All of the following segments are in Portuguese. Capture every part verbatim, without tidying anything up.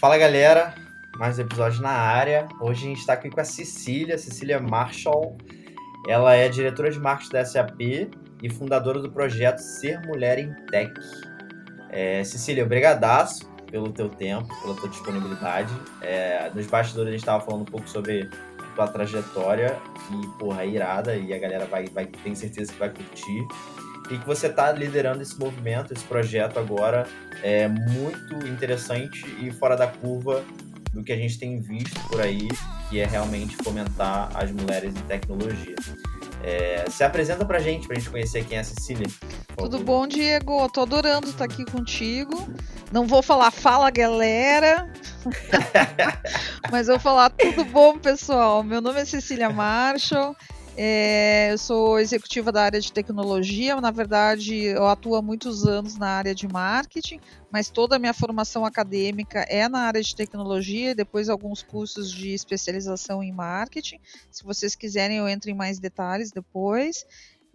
Fala galera, mais um episódio na área. Hoje a gente está aqui com a Cecília, Cecília Marshall. Ela é diretora de marketing da S A P e fundadora do projeto Ser Mulher em Tech. É, Cecília, obrigadaço pelo teu tempo, pela tua disponibilidade. É, nos bastidores a gente estava falando um pouco sobre a tua trajetória e, porra, é irada e a galera vai, vai, tem certeza que vai curtir. E que você está liderando esse movimento, esse projeto agora, é muito interessante e fora da curva do que a gente tem visto por aí, que é realmente fomentar as mulheres em tecnologia. É, se apresenta pra gente, pra gente conhecer quem é a Cecília. Tudo bom, Diego? Tô adorando estar aqui contigo. Não vou falar fala, galera, mas vou falar tudo bom, pessoal. Meu nome é Cecília Marshall. É, eu sou executiva da área de tecnologia, na verdade eu atuo há muitos anos na área de marketing, mas toda a minha formação acadêmica é na área de tecnologia, depois alguns cursos de especialização em marketing, se vocês quiserem eu entro em mais detalhes depois.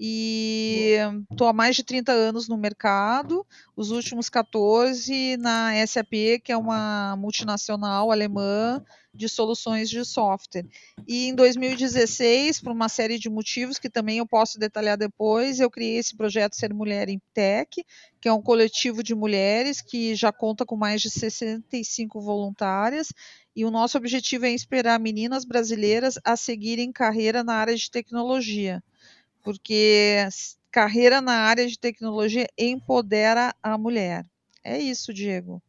E estou há mais de trinta anos no mercado, os últimos quatorze na S A P, que é uma multinacional alemã de soluções de software. E em dois mil e dezesseis, por uma série de motivos que também eu posso detalhar depois, eu criei esse projeto Ser Mulher em Tech, que é um coletivo de mulheres que já conta com mais de sessenta e cinco voluntárias. E o nosso objetivo é inspirar meninas brasileiras a seguirem carreira na área de tecnologia. Porque carreira na área de tecnologia empodera a mulher. É isso, Diego.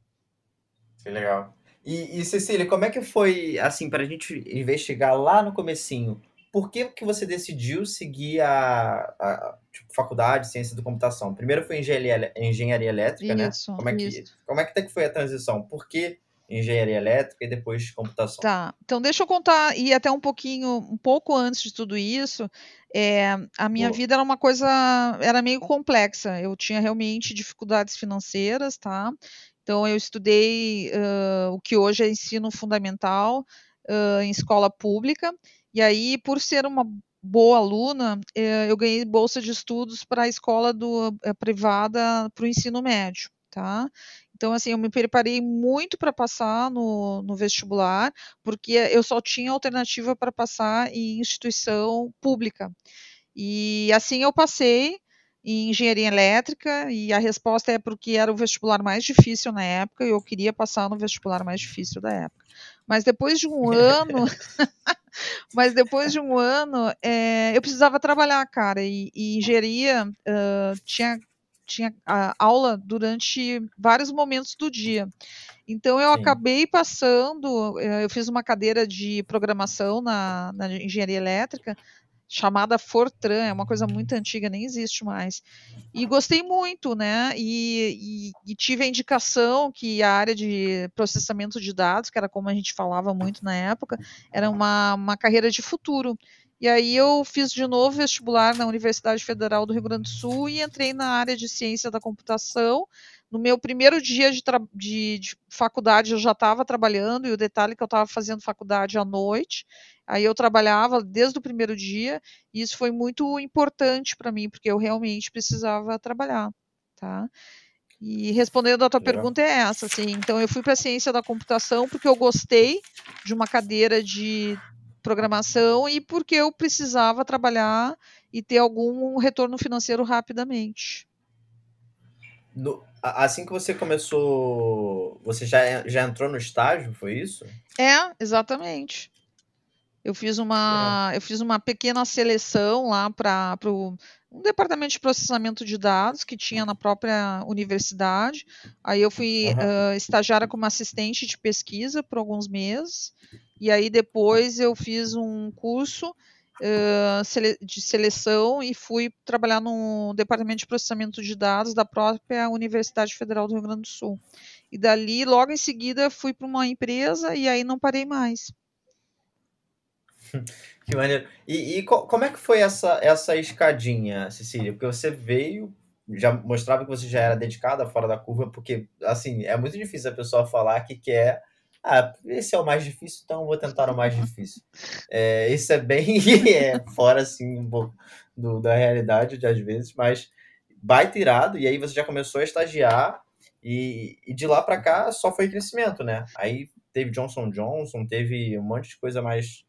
Que legal. E, e Cecília, como é que foi, assim, para a gente investigar lá no comecinho, por que, que você decidiu seguir a, a tipo, faculdade de ciência da computação? Primeiro foi engenharia, engenharia elétrica, isso, né? Como é, que, como é que foi a transição? Por que engenharia elétrica e depois computação? Tá, então deixa eu contar, e até um pouquinho, um pouco antes de tudo isso, é, a minha Pô. vida era uma coisa, era meio complexa, eu tinha realmente dificuldades financeiras, tá? Então, eu estudei uh, o que hoje é ensino fundamental uh, em escola pública, e aí, por ser uma boa aluna, uh, eu ganhei bolsa de estudos para a escola do, uh, privada para o ensino médio, tá? Então, assim, eu me preparei muito para passar no, no vestibular, porque eu só tinha alternativa para passar em instituição pública. E assim eu passei em engenharia elétrica, e a resposta é porque era o vestibular mais difícil na época, e eu queria passar no vestibular mais difícil da época. Mas depois de um ano, mas depois de um ano, é, eu precisava trabalhar, cara, e, e engenharia uh, tinha, tinha a aula durante vários momentos do dia. Então, eu Sim. acabei passando, eu fiz uma cadeira de programação na, na engenharia elétrica, chamada Fortran, é uma coisa muito antiga, nem existe mais, e gostei muito, né, e, e, e tive a indicação que a área de processamento de dados, que era como a gente falava muito na época, era uma, uma carreira de futuro, e aí eu fiz de novo vestibular na Universidade Federal do Rio Grande do Sul e entrei na área de ciência da computação. No meu primeiro dia de, tra- de, de faculdade, eu já estava trabalhando, e o detalhe é que eu estava fazendo faculdade à noite, aí eu trabalhava desde o primeiro dia, e isso foi muito importante para mim, porque eu realmente precisava trabalhar, tá? E respondendo a tua Legal. pergunta é essa, assim, então eu fui para a ciência da computação porque eu gostei de uma cadeira de programação e porque eu precisava trabalhar e ter algum retorno financeiro rapidamente. No, assim que você começou, você já, já entrou no estágio, foi isso? É, exatamente. Eu fiz uma, é. eu fiz uma pequena seleção lá para um departamento de processamento de dados que tinha na própria universidade. Aí eu fui uhum. uh, estagiária como assistente de pesquisa por alguns meses. E aí depois eu fiz um curso de seleção e fui trabalhar no departamento de processamento de dados da própria Universidade Federal do Rio Grande do Sul. E dali, logo em seguida, fui para uma empresa e aí não parei mais. Que maneiro. E, e como é que foi essa, essa escadinha, Cecília? Porque você veio, já mostrava que você já era dedicada fora da curva, porque, assim, é muito difícil a pessoa falar que quer... Ah, esse é o mais difícil, então eu vou tentar o mais difícil. É, isso é bem é, fora, assim, um pouco do, da realidade, de às vezes, mas baita irado, e aí você já começou a estagiar, E, e de lá para cá só foi crescimento, né? Aí teve Johnson and Johnson, teve um monte de coisa mais...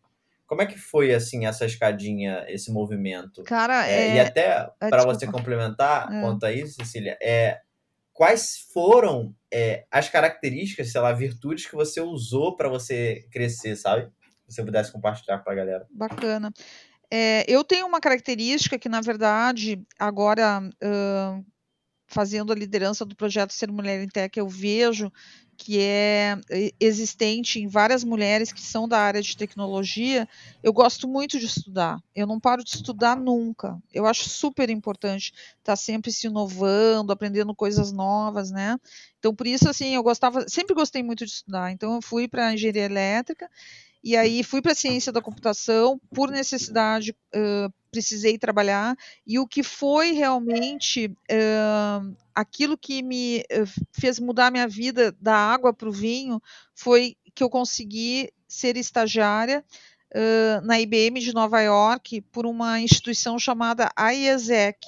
Como é que foi, assim, essa escadinha, esse movimento? Cara, é... é... E até, é, para você complementar é. quanto a isso, Cecília, é, quais foram é, as características, sei lá, virtudes que você usou para você crescer, sabe? Se você pudesse compartilhar para a galera. Bacana. É, eu tenho uma característica que, na verdade, agora, uh, fazendo a liderança do projeto Ser Mulher em Tech, eu vejo... que é existente em várias mulheres que são da área de tecnologia. Eu gosto muito de estudar, eu não paro de estudar nunca, eu acho super importante estar sempre se inovando, aprendendo coisas novas, né? Então, por isso, assim, eu gostava, sempre gostei muito de estudar, então eu fui para a engenharia elétrica, e aí fui para a ciência da computação, por necessidade, uh, precisei trabalhar, e o que foi realmente uh, aquilo que me uh, fez mudar minha vida da água para o vinho, foi que eu consegui ser estagiária uh, na I B M de Nova York, por uma instituição chamada AIESEC,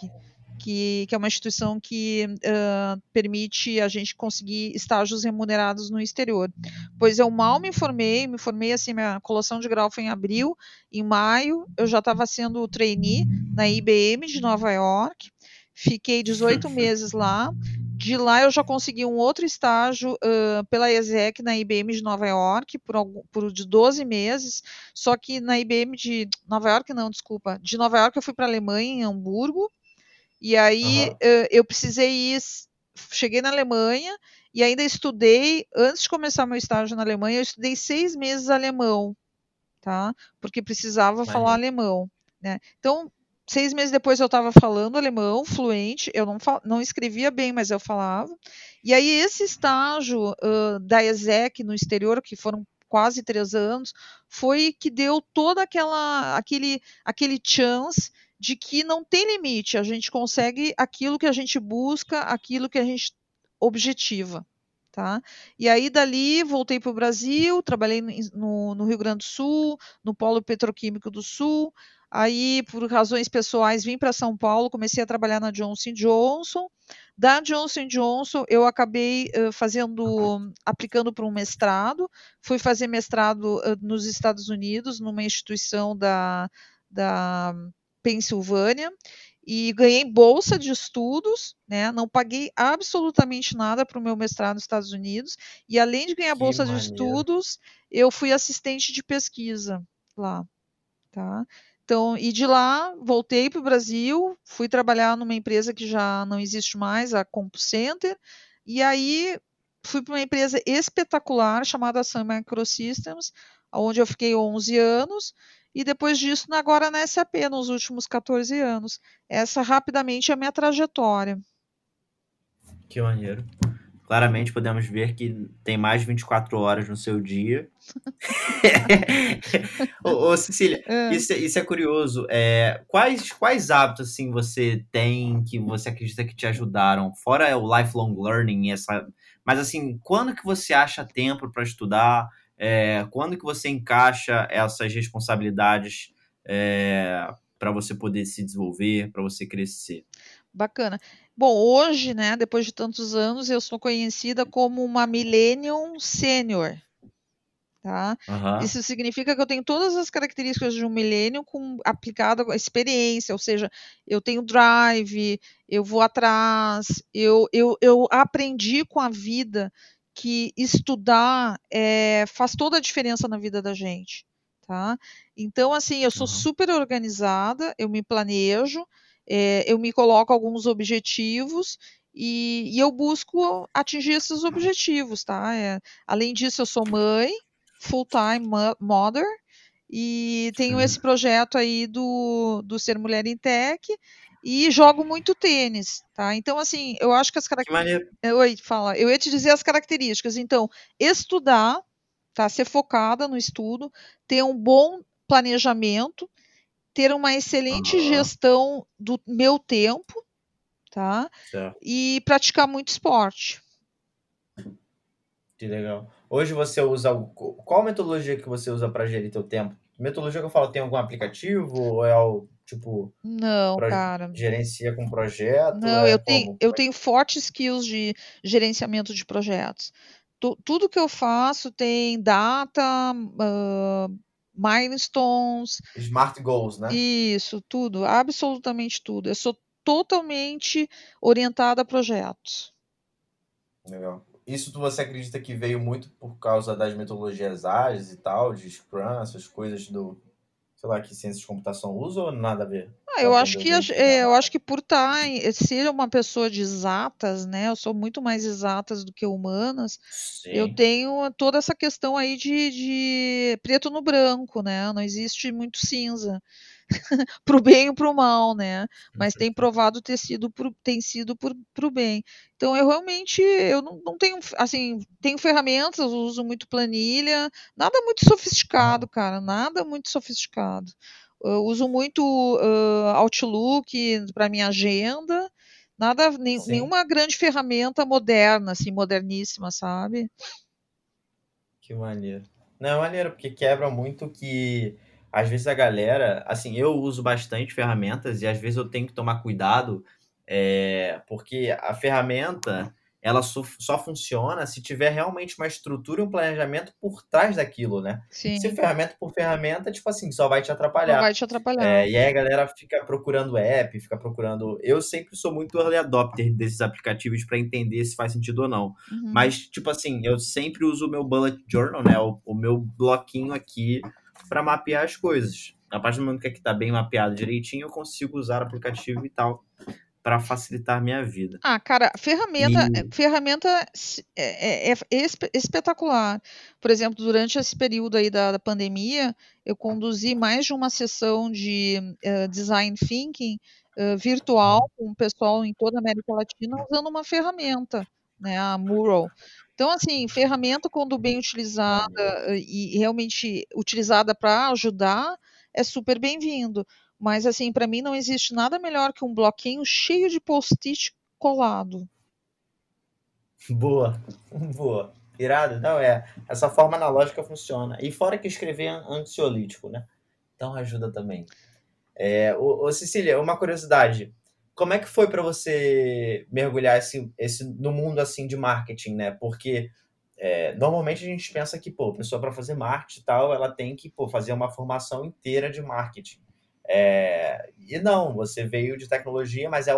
que, que é uma instituição que uh, permite a gente conseguir estágios remunerados no exterior. Pois eu mal me formei, me formei assim, minha colação de grau foi em abril, em maio eu já estava sendo trainee na I B M de Nova York, fiquei dezoito meses lá, de lá eu já consegui um outro estágio uh, pela AIESEC na I B M de Nova York, por, algum, por de doze meses, só que na I B M de Nova York, não, desculpa, de Nova York eu fui para a Alemanha, em Hamburgo. E aí, uhum. eu precisei ir, cheguei na Alemanha e ainda estudei, antes de começar meu estágio na Alemanha, eu estudei seis meses alemão, tá? Porque precisava Mas... falar alemão, né? Então, seis meses depois eu estava falando alemão, fluente, eu não, fal... não escrevia bem, mas eu falava. E aí, esse estágio uh, da AIESEC no exterior, que foram quase três anos, foi que deu toda aquela, aquele, aquele chance de que não tem limite, a gente consegue aquilo que a gente busca, aquilo que a gente objetiva, tá? E aí, dali, voltei para o Brasil, trabalhei no, no Rio Grande do Sul, no Polo Petroquímico do Sul, aí, por razões pessoais, vim para São Paulo, comecei a trabalhar na Johnson and Johnson, da Johnson and Johnson, eu acabei uh, fazendo, uhum. aplicando para um mestrado, fui fazer mestrado uh, nos Estados Unidos, numa instituição da... da Pensilvânia, e ganhei bolsa de estudos, né? Não paguei absolutamente nada para o meu mestrado nos Estados Unidos, e além de ganhar que bolsa maneiro. de estudos, eu fui assistente de pesquisa lá, tá? Então, e de lá, voltei para o Brasil, fui trabalhar numa empresa que já não existe mais, a CompuCenter, e aí fui para uma empresa espetacular chamada Sun Microsystems, onde eu fiquei onze anos, e depois disso, agora na S A P, nos últimos quatorze anos. Essa, rapidamente, é a minha trajetória. Que maneiro. Claramente, podemos ver que tem mais de vinte e quatro horas no seu dia. ô, ô, Cecília, é. Isso, isso é curioso. É, quais, quais hábitos, assim, você tem que você acredita que te ajudaram? Fora o lifelong learning, essa... mas, assim, quando que você acha tempo para estudar? É, quando que você encaixa essas responsabilidades é, para você poder se desenvolver, para você crescer? Bacana. Bom, hoje, né, depois de tantos anos, eu sou conhecida como uma millennium sênior, tá? Uhum. Isso significa que eu tenho todas as características de um millennium com, aplicada à experiência, ou seja, eu tenho drive, eu vou atrás, eu, eu, eu aprendi com a vida que estudar é, faz toda a diferença na vida da gente, tá? Então, assim, eu sou super organizada, eu me planejo, é, eu me coloco alguns objetivos e, e eu busco atingir esses objetivos, tá? É, além disso, eu sou mãe, full-time mother, e tenho esse projeto aí do, do Ser Mulher em Tech, e jogo muito tênis, tá? Então, assim, eu acho que as características... Oi, fala. Eu ia te dizer as características. Então, estudar, tá? Ser focada no estudo, ter um bom planejamento, ter uma excelente uhum. gestão do meu tempo, tá? Certo. E praticar muito esporte. Que legal. Hoje você usa... Qual metodologia que você usa para gerir teu tempo? Metodologia que eu falo, tem algum aplicativo ou é o... Tipo, não, cara. Gerencia com projeto? Não, é eu, tenho, eu tenho fortes skills de gerenciamento de projetos. Tu, tudo que eu faço tem data, uh, milestones. Smart goals, né? Isso, tudo, absolutamente tudo. Eu sou totalmente orientada a projetos. Legal. Isso você acredita que veio muito por causa das metodologias ágeis e tal, de Scrum, essas coisas do... sei lá, que ciência de computação usa ou nada a ver? Ah, eu, acho que, é, eu acho que por tá, ser uma pessoa de exatas, né, eu sou muito mais exatas do que humanas, sim, eu tenho toda essa questão aí de, de preto no branco, né, não existe muito cinza, pro bem ou pro mal, né, mas tem provado ter sido pro, tem sido pro, pro bem. Então, eu realmente, eu não, não tenho, assim, tenho ferramentas, eu uso muito planilha, nada muito sofisticado, cara, nada muito sofisticado. Eu uso muito uh, Outlook para minha agenda, nada, nem, nenhuma grande ferramenta moderna, assim, moderníssima, sabe? Que maneiro. Não, é maneiro, porque quebra muito que, às vezes, a galera... Assim, eu uso bastante ferramentas e, às vezes, eu tenho que tomar cuidado, é, porque a ferramenta, ela só, só funciona se tiver realmente uma estrutura e um planejamento por trás daquilo, né? Sim. Se ferramenta por ferramenta, tipo assim, só vai te atrapalhar. Não vai te atrapalhar. É, e aí a galera fica procurando app, fica procurando... Eu sempre sou muito early adopter desses aplicativos para entender se faz sentido ou não. Uhum. Mas, tipo assim, eu sempre uso o meu bullet journal, né? O, o meu bloquinho aqui para mapear as coisas. A partir do momento que aqui tá bem mapeado direitinho, eu consigo usar o aplicativo e tal, para facilitar minha vida. Ah, cara, ferramenta, e... ferramenta é, é, é espetacular. Por exemplo, durante esse período aí da, da pandemia, eu conduzi mais de uma sessão de uh, design thinking uh, virtual com o pessoal em toda a América Latina usando uma ferramenta, né, a Mural. Então, assim, ferramenta quando bem utilizada e realmente utilizada para ajudar é super bem-vindo. Mas, assim, para mim não existe nada melhor que um bloquinho cheio de post-it colado. Boa, boa. Irado, não é. Essa forma analógica funciona. E fora que escrever é ansiolítico, né? Então ajuda também. É, ô, ô, Cecília, uma curiosidade. Como é que foi para você mergulhar esse, esse, no mundo, assim, de marketing, né? Porque... É, normalmente a gente pensa que, pô, a pessoa para fazer marketing e tal, ela tem que, pô, fazer uma formação inteira de marketing. É, e não, você veio de tecnologia, mas é,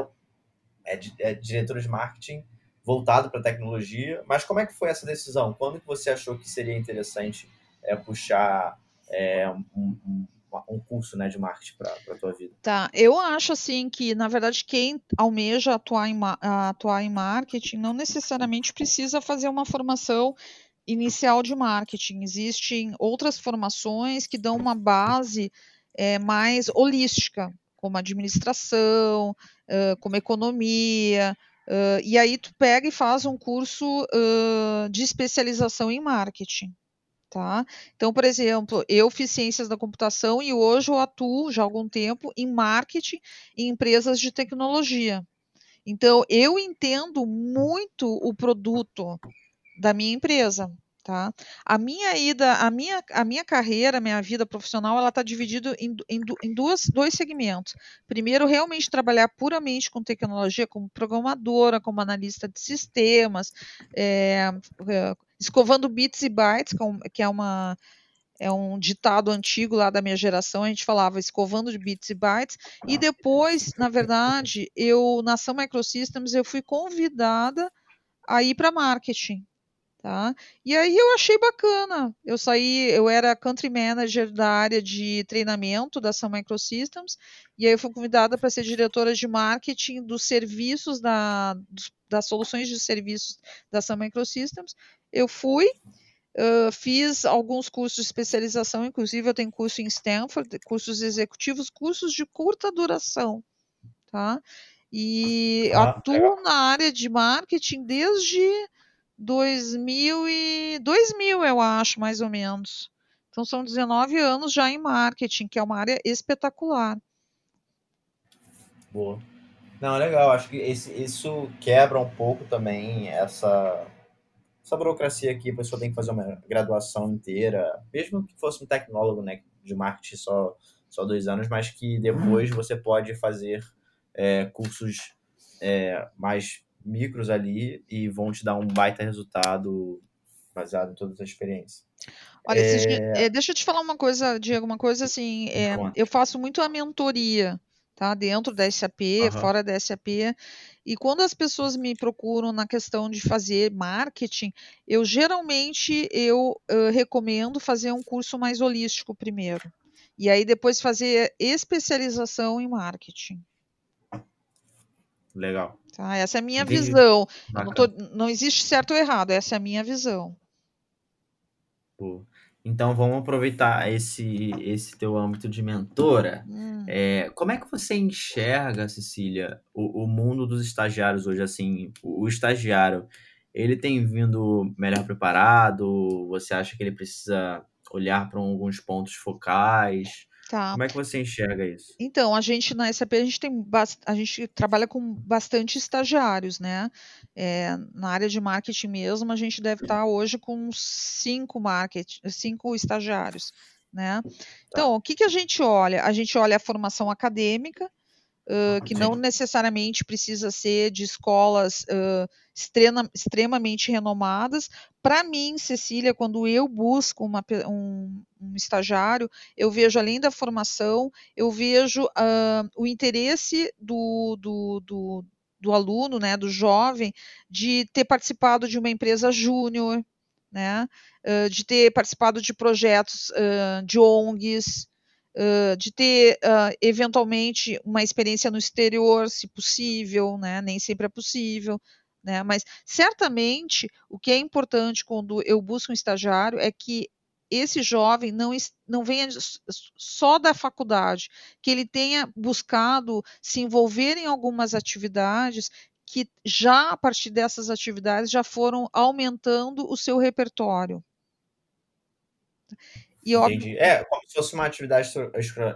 é, é diretor de marketing voltado para tecnologia. Mas como é que foi essa decisão? Quando que você achou que seria interessante é, puxar é, um, um, um curso, né, de marketing para a tua vida? Tá, eu acho assim que, na verdade, quem almeja atuar em, atuar em marketing não necessariamente precisa fazer uma formação inicial de marketing. Existem outras formações que dão uma base... É, mais holística, como administração, uh, como economia, uh, e aí tu pega e faz um curso uh, de especialização em marketing, tá? Então, por exemplo, eu fiz ciências da computação e hoje eu atuo, já há algum tempo, em marketing em empresas de tecnologia. Então, eu entendo muito o produto da minha empresa. Tá? A minha ida, a minha, a minha carreira, minha vida profissional, ela está dividida em, em, em duas, dois segmentos. Primeiro, realmente trabalhar puramente com tecnologia, como programadora, como analista de sistemas, é, é, escovando bits e bytes, que é, uma, é um ditado antigo lá da minha geração, a gente falava escovando de bits e bytes. E depois, na verdade, eu, na Sun Microsystems, eu fui convidada a ir para marketing. Tá? E aí eu achei bacana, eu saí, eu era country manager da área de treinamento da Sun Microsystems, e aí eu fui convidada para ser diretora de marketing dos serviços, da, dos, das soluções de serviços da Sun Microsystems. Eu fui, uh, fiz alguns cursos de especialização, inclusive eu tenho curso em Stanford, cursos executivos, cursos de curta duração, tá? E ah, atuo legal. Na área de marketing desde... dois mil, eu acho, mais ou menos. Então, são dezenove anos já em marketing, que é uma área espetacular. Boa. Não, legal. Acho que esse, isso quebra um pouco também essa, essa burocracia aqui. A pessoa tem que fazer uma graduação inteira, mesmo que fosse um tecnólogo, né, de marketing só só dois anos, mas que depois você pode fazer é, cursos é, mais micros ali e vão te dar um baita resultado baseado em toda a sua experiência. Olha, é... deixa eu te falar uma coisa, Diego, uma coisa assim, é, eu faço muito a mentoria, tá? Dentro da S A P, uhum. fora da S A P, e quando as pessoas me procuram na questão de fazer marketing, eu geralmente eu, eu recomendo fazer um curso mais holístico primeiro, e aí depois fazer especialização em marketing. Legal. Tá? Essa é a minha Entendi. visão. Não, tô, não existe certo ou errado, essa é a minha visão. Então, vamos aproveitar esse, esse teu âmbito de mentora. Hum. É, como é que você enxerga, Cecília, o, o mundo dos estagiários hoje? Assim, o, o estagiário, ele tem vindo melhor preparado? Você acha que ele precisa olhar para alguns pontos focais? Tá. Como é que você enxerga isso? Então, a gente na S A P, a gente, tem bast... a gente trabalha com bastante estagiários, né? É, na área de marketing mesmo, a gente deve estar hoje com cinco, market... cinco estagiários, né? Tá. Então, o que, que a gente olha? A gente olha a formação acadêmica, uh, que não necessariamente precisa ser de escolas uh, extrema... extremamente renomadas. Para mim, Cecília, quando eu busco uma, um, um estagiário, eu vejo, além da formação, eu vejo uh, o interesse do, do, do, do aluno, né, do jovem, de ter participado de uma empresa júnior, né, uh, de ter participado de projetos uh, de O N Gs, uh, de ter, uh, eventualmente, uma experiência no exterior, se possível, né, nem sempre é possível. Né? Mas certamente o que é importante quando eu busco um estagiário é que esse jovem não, não venha só da faculdade, que ele tenha buscado se envolver em algumas atividades que já a partir dessas atividades já foram aumentando o seu repertório. E, óbvio, é, como se fosse uma atividade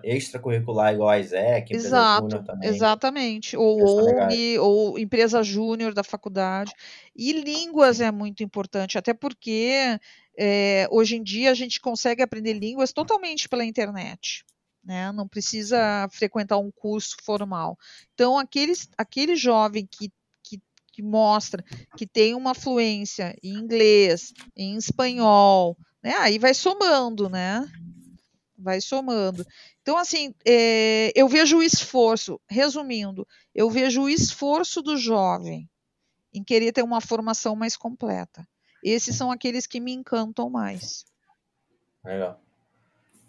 extracurricular igual a AIESEC, exato, também. Exatamente, ou O N G, ou empresa júnior da faculdade. E línguas é muito importante, até porque é, hoje em dia a gente consegue aprender línguas totalmente pela internet, né? Não precisa frequentar um curso formal. Então, aqueles, aquele jovem que que mostra que tem uma fluência em inglês, em espanhol, né? Aí vai somando, né? Vai somando. Então, assim, é, eu vejo o esforço, resumindo, eu vejo o esforço do jovem em querer ter uma formação mais completa. Esses são aqueles que me encantam mais. Legal.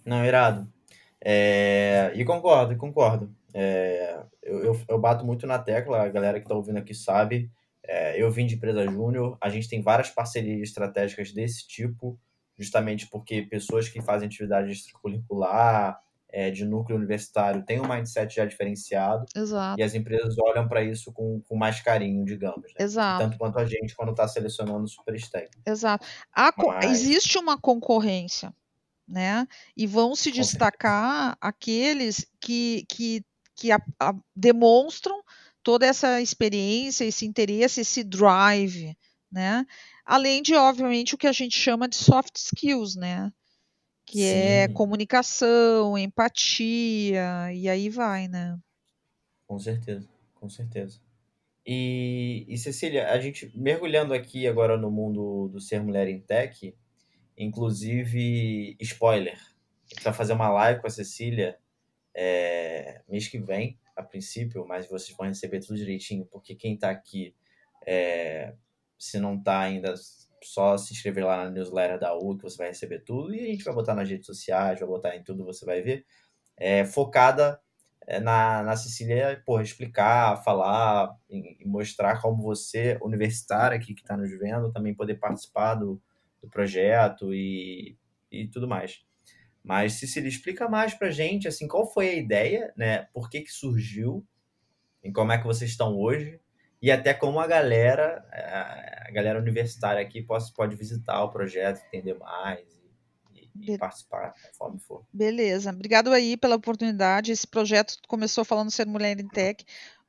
Não, irado. É, e concordo, concordo. É, eu, eu, eu bato muito na tecla, a galera que está ouvindo aqui sabe, é, eu vim de empresa júnior, a gente tem várias parcerias estratégicas desse tipo, justamente porque pessoas que fazem atividade extracurricular, é, de núcleo universitário, têm um mindset já diferenciado. Exato. E as empresas olham para isso com, com mais carinho, digamos, né? Exato. Tanto quanto a gente quando está selecionando super stack. Exato. A, Mas... Existe uma concorrência, né? E vão se destacar aqueles que, que, que a, a, demonstram toda essa experiência, esse interesse, esse drive, né? Além de, obviamente, o que a gente chama de soft skills, né? Que Sim. é comunicação, empatia, e aí vai, né? Com certeza, com certeza. E, e Cecília, a gente mergulhando aqui agora no mundo do Ser Mulher em Tech, inclusive, spoiler, a gente vai fazer uma live com a Cecília é, mês que vem, a princípio, mas vocês vão receber tudo direitinho, porque quem está aqui, é, se não está ainda, só se inscrever lá na newsletter da U, que você vai receber tudo, e a gente vai botar nas redes sociais, vai botar em tudo, você vai ver, é, focada na, na Cecília, porra, explicar, falar, e, e mostrar como você, universitária aqui que está nos vendo, também poder participar do do projeto e, e tudo mais. Mas, Cecília, explica mais pra gente, assim, qual foi a ideia, né? Por que que surgiu, e como é que vocês estão hoje, e até como a galera, a galera universitária aqui pode, pode visitar o projeto, entender mais e, e Be- participar, conforme for. Beleza. Obrigado aí pela oportunidade. Esse projeto começou falando Ser Mulher em Tech.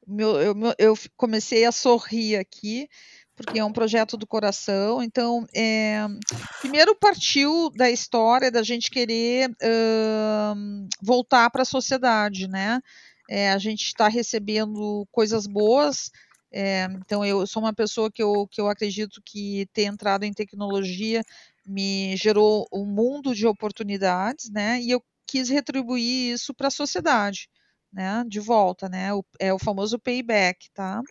Meu, eu, meu, eu comecei a sorrir aqui, porque é um projeto do coração. Então, é, primeiro partiu da história da gente querer uh, voltar para a sociedade, né? É, a gente está recebendo coisas boas, é, então eu sou uma pessoa que eu, que eu acredito que ter entrado em tecnologia me gerou um mundo de oportunidades, né? E eu quis retribuir isso para a sociedade, né? De volta, né? O, é o famoso payback, tá?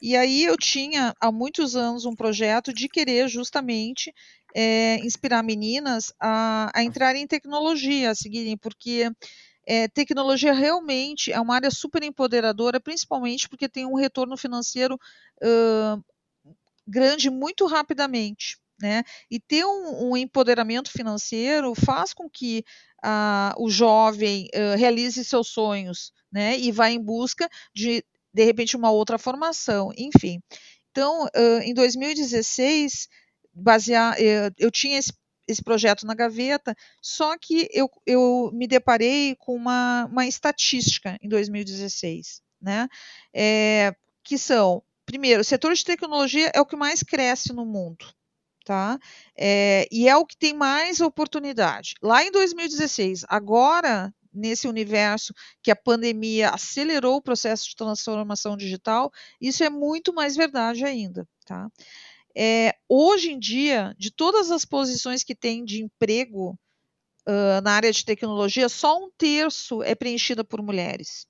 E aí eu tinha há muitos anos um projeto de querer justamente é, inspirar meninas a, a entrarem em tecnologia, a seguirem, porque é, tecnologia realmente é uma área super empoderadora, principalmente porque tem um retorno financeiro uh, grande muito rapidamente, né? E ter um, um empoderamento financeiro faz com que uh, o jovem uh, realize seus sonhos, né? E vá em busca de, de repente, uma outra formação, enfim. Então, uh, em dois mil e dezesseis, basear, uh, eu tinha esse, esse projeto na gaveta, só que eu, eu me deparei com uma, uma estatística em dois mil e dezesseis, né? É, que são, primeiro, o setor de tecnologia é o que mais cresce no mundo. Tá? É, e é o que tem mais oportunidade. Lá em dois mil e dezesseis, agora, nesse universo que a pandemia acelerou o processo de transformação digital, isso é muito mais verdade ainda. Tá? É, hoje em dia, de todas as posições que tem de emprego uh, na área de tecnologia, só um terço é preenchida por mulheres.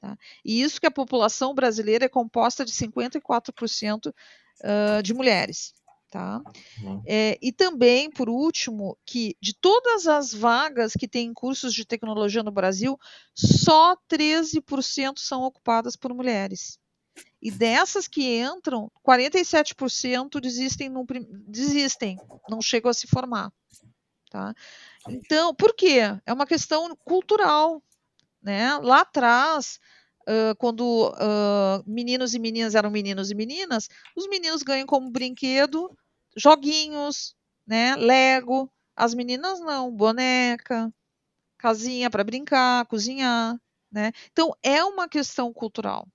Tá? E isso que a população brasileira é composta de cinquenta e quatro por cento uh, de mulheres. Tá? É, e também, por último, que de todas as vagas que tem em cursos de tecnologia no Brasil, só treze por cento são ocupadas por mulheres. E dessas que entram, quarenta e sete por cento desistem, no, desistem não chegam a se formar. Tá? Então, por quê? É uma questão cultural, né? Lá atrás... Uh, quando uh, meninos e meninas eram meninos e meninas, os meninos ganham como brinquedo joguinhos, né, Lego, as meninas não, boneca, casinha para brincar, cozinhar, né? Então é uma questão cultural,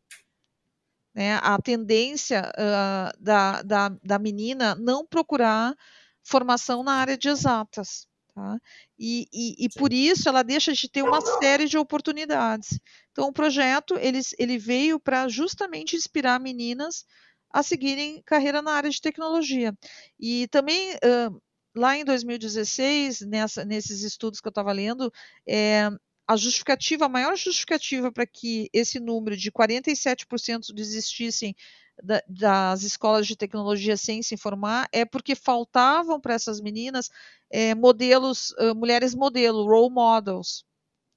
né? A tendência uh, da, da, da menina não procurar formação na área de exatas, tá? E, e, e por isso ela deixa de ter uma série de oportunidades. Então o projeto ele, ele veio para justamente inspirar meninas a seguirem carreira na área de tecnologia. E também uh, lá em dois mil e dezesseis, nessa, nesses estudos que eu estava lendo, é, a justificativa, a maior justificativa para que esse número de quarenta e sete por cento desistissem da, das escolas de tecnologia sem se formar é porque faltavam para essas meninas é, modelos, uh, mulheres modelo, role models.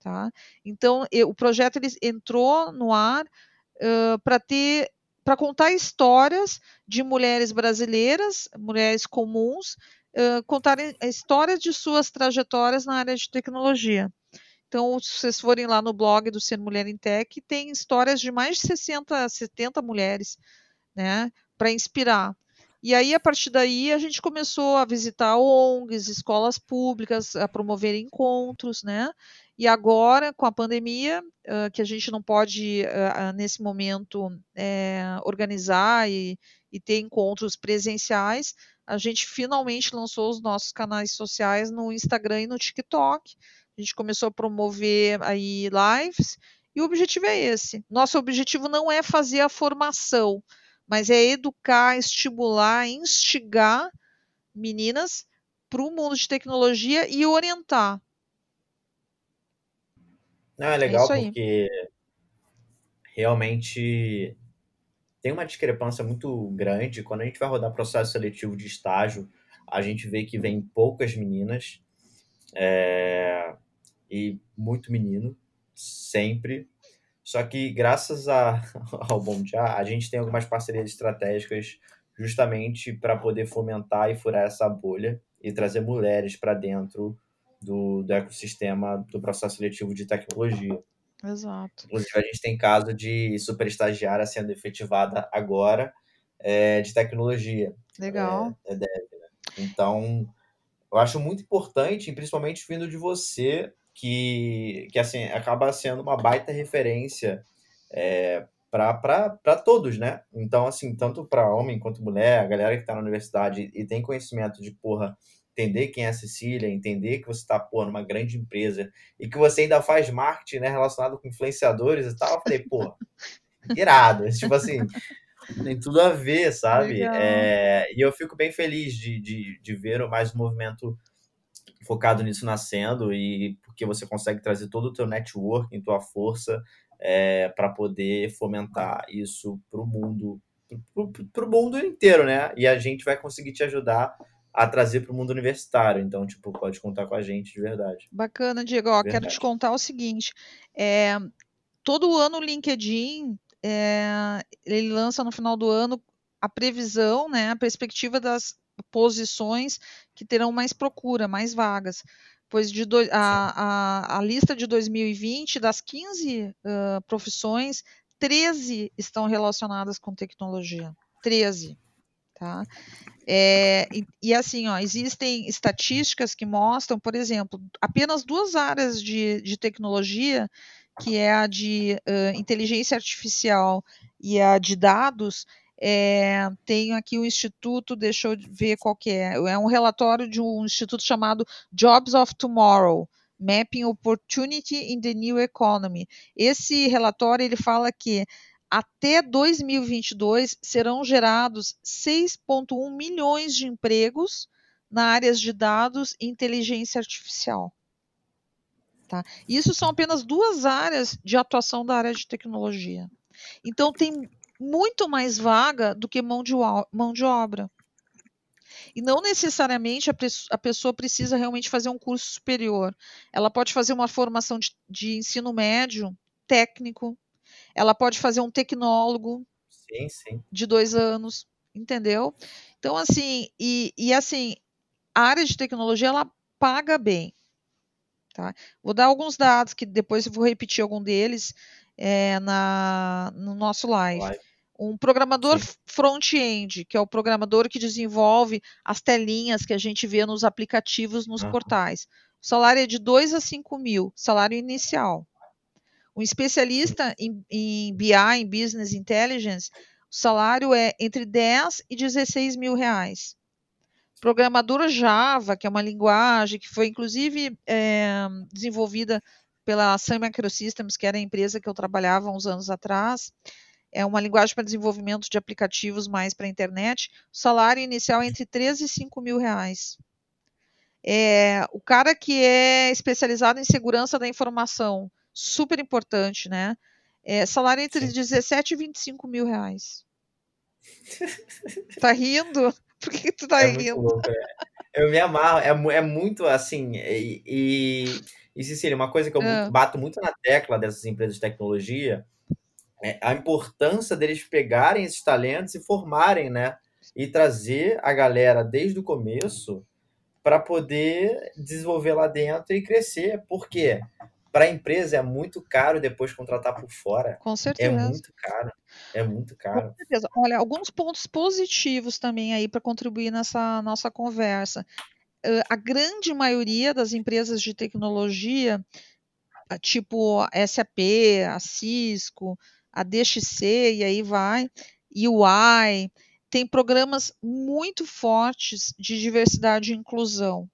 Tá? Então, eu, o projeto ele entrou no ar uh, para ter, para contar histórias de mulheres brasileiras, mulheres comuns, uh, contarem a história de suas trajetórias na área de tecnologia. Então, se vocês forem lá no blog do Ser Mulher em Tech, tem histórias de mais de sessenta, setenta mulheres, né, para inspirar. E aí, a partir daí, a gente começou a visitar O N Gs, escolas públicas, a promover encontros, né? E agora, com a pandemia, uh, que a gente não pode, uh, nesse momento, uh, organizar e, e ter encontros presenciais, a gente finalmente lançou os nossos canais sociais no Instagram e no TikTok. A gente começou a promover aí lives, e o objetivo é esse. Nosso objetivo não é fazer a formação, mas é educar, estimular, instigar meninas para o mundo de tecnologia e orientar. Não, é legal é porque realmente tem uma discrepância muito grande. Quando a gente vai rodar processo seletivo de estágio, a gente vê que vem poucas meninas é, e muito menino, sempre. Só que, graças a, ao Bom Dia, a gente tem algumas parcerias estratégicas justamente para poder fomentar e furar essa bolha e trazer mulheres para dentro do, do ecossistema do processo seletivo de tecnologia. Exato. Inclusive, a gente tem caso de super estagiária sendo efetivada agora é, de tecnologia. Legal. É, é deve, né? Então, eu acho muito importante, principalmente vindo de você, Que, que assim, acaba sendo uma baita referência é, para todos, né? Então, assim, tanto para homem quanto mulher, a galera que tá na universidade e tem conhecimento de, porra, entender quem é a Cecília, entender que você tá, porra, numa grande empresa e que você ainda faz marketing, né, relacionado com influenciadores e tal, eu falei, porra, irado. Tipo assim, tem tudo a ver, sabe? É, e eu fico bem feliz de, de, de ver mais um movimento focado nisso nascendo, e porque você consegue trazer todo o teu networking, tua força, É, para poder fomentar isso para o mundo, para o mundo inteiro, né? E a gente vai conseguir te ajudar a trazer para o mundo universitário. Então, tipo, pode contar com a gente de verdade. Bacana, Diego. Ó, quero te contar o seguinte. É, todo ano o LinkedIn, é, ele lança no final do ano a previsão, né, a perspectiva das posições que terão mais procura, mais vagas. Pois de do, a, a, a lista de dois mil e vinte, das quinze uh, profissões, treze estão relacionadas com tecnologia. treze. Tá? É, e, e assim, ó, existem estatísticas que mostram, por exemplo, apenas duas áreas de, de tecnologia, que é a de uh, inteligência artificial e a de dados. É, tenho aqui o um instituto, deixa eu ver qual que é, é um relatório de um instituto chamado Jobs of Tomorrow, Mapping Opportunity in the New Economy. Esse relatório, ele fala que até dois mil e vinte e dois serão gerados seis vírgula um milhões de empregos na áreas de dados e inteligência artificial. Tá? Isso são apenas duas áreas de atuação da área de tecnologia. Então, tem muito mais vaga do que mão de, mão de obra. E não necessariamente a, a pessoa precisa realmente fazer um curso superior. Ela pode fazer uma formação de, de ensino médio, técnico. Ela pode fazer um tecnólogo, sim, sim, de dois anos, entendeu? Então, assim, e, e assim, a área de tecnologia, ela paga bem. Tá? Vou dar alguns dados, que depois eu vou repetir algum deles é, na, no nosso live. live. Um programador front-end, que é o programador que desenvolve as telinhas que a gente vê nos aplicativos, nos uhum. portais. O salário é de dois a cinco mil, salário inicial. Um especialista em, em B I, em Business Intelligence, o salário é entre dez e dezesseis mil reais. Programador Java, que é uma linguagem que foi, inclusive, é, desenvolvida pela Sun Microsystems, que era a empresa que eu trabalhava uns anos atrás. É uma linguagem para desenvolvimento de aplicativos mais para a internet. O salário inicial é entre treze e cinco mil reais. É, o cara que é especializado em segurança da informação, super importante, né? É, salário entre dezessete e vinte e cinco mil reais. Tá rindo? Por que tu tá é rindo? Muito louco, é. Eu me amarro. É, é muito assim. E, e, e Cecília, uma coisa que eu é. bato muito na tecla dessas empresas de tecnologia é a importância deles pegarem esses talentos e formarem, né? E trazer a galera desde o começo para poder desenvolver lá dentro e crescer. Por quê? Para a empresa é muito caro depois contratar por fora. Com certeza. É muito caro. É muito caro. Com certeza. Olha, alguns pontos positivos também aí para contribuir nessa nossa conversa. A grande maioria das empresas de tecnologia, tipo a S A P, a Cisco, a D X C, e aí vai, e o A I, tem programas muito fortes de diversidade e inclusão.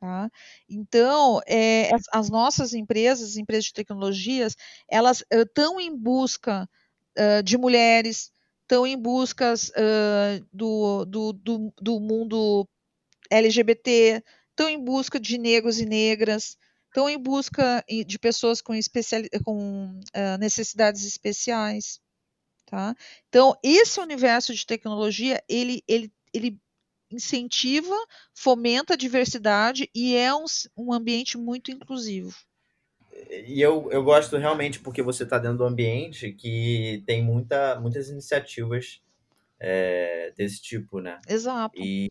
Tá? Então, é, as, as nossas empresas, as empresas de tecnologias, elas estão em busca uh, de mulheres, estão em busca uh, do, do, do, do mundo L G B T, estão em busca de negros e negras, estão em busca de pessoas com, especiali- com uh, necessidades especiais. Tá? Então, esse universo de tecnologia, ele, ele, ele incentiva, fomenta a diversidade e é um, um ambiente muito inclusivo. E eu, eu gosto realmente porque você está dentro do ambiente que tem muita, muitas iniciativas é, desse tipo, né? Exato. E,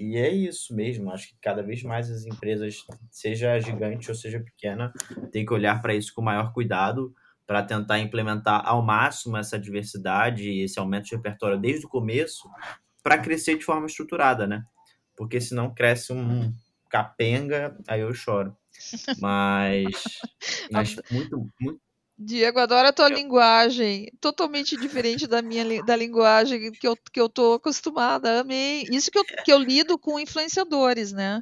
e é isso mesmo. Acho que cada vez mais as empresas, seja gigante ou seja pequena, tem que olhar para isso com maior cuidado para tentar implementar ao máximo essa diversidade e esse aumento de repertório desde o começo, para crescer de forma estruturada, né? Porque senão cresce um capenga, aí eu choro. Mas, mas muito, muito, Diego, adoro a tua eu... linguagem, totalmente diferente da minha da linguagem que eu, que eu tô acostumada, amei. Isso que eu, que eu lido com influenciadores, né?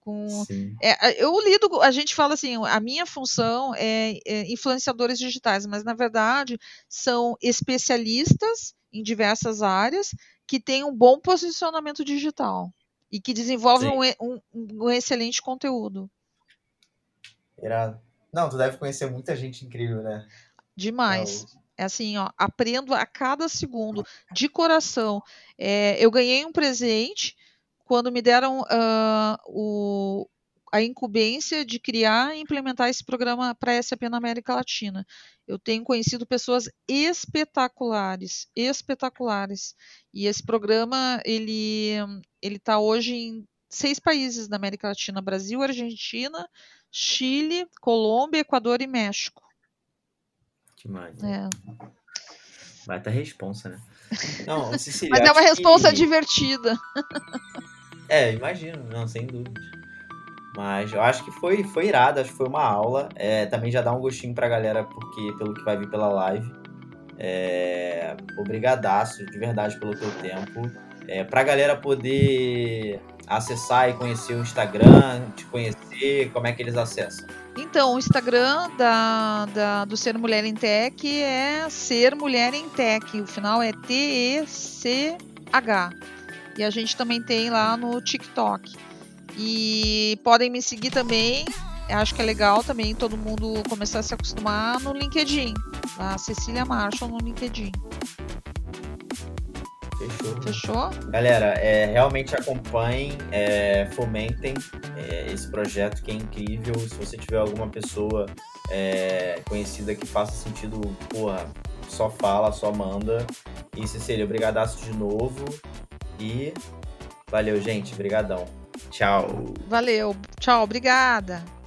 Com, é, eu lido, a gente fala assim, a minha função é, é influenciadores digitais, mas na verdade são especialistas em diversas áreas que têm um bom posicionamento digital e que desenvolvem um, um, um excelente conteúdo. Irado. Não, tu deve conhecer muita gente incrível, né? Demais. É assim, ó, aprendo a cada segundo, de coração. É, eu ganhei um presente quando me deram uh, o, a incumbência de criar e implementar esse programa para a S A P na América Latina. Eu tenho conhecido pessoas espetaculares, espetaculares. E esse programa, ele está hoje em seis países da América Latina: Brasil, Argentina, Chile, Colômbia, Equador e México. Demais, né? É. Baita responsa, né? Não, Cecília, mas é uma responsa que... divertida. É, imagino, não, sem dúvida. Mas eu acho que foi, foi irado, acho que foi uma aula. É, também já dá um gostinho pra galera, porque pelo que vai vir pela live. É, obrigadaço, de verdade, pelo teu tempo. É, pra galera poder acessar e conhecer o Instagram, te conhecer, como é que eles acessam? Então, o Instagram da, da, do Ser Mulher em Tech é Ser Mulher em Tech, o final é T E C H. E a gente também tem lá no TikTok. E podem me seguir também, acho que é legal também todo mundo começar a se acostumar no LinkedIn, a Cecília Marshall no LinkedIn. Fechou. Fechou? Galera, é, realmente acompanhem, é, fomentem é, esse projeto que é incrível. Se você tiver alguma pessoa é, conhecida que faça sentido, porra, só fala, só manda. E Cecília, obrigadaço de novo. E valeu, gente. Obrigadão. Tchau. Valeu. Tchau. Obrigada.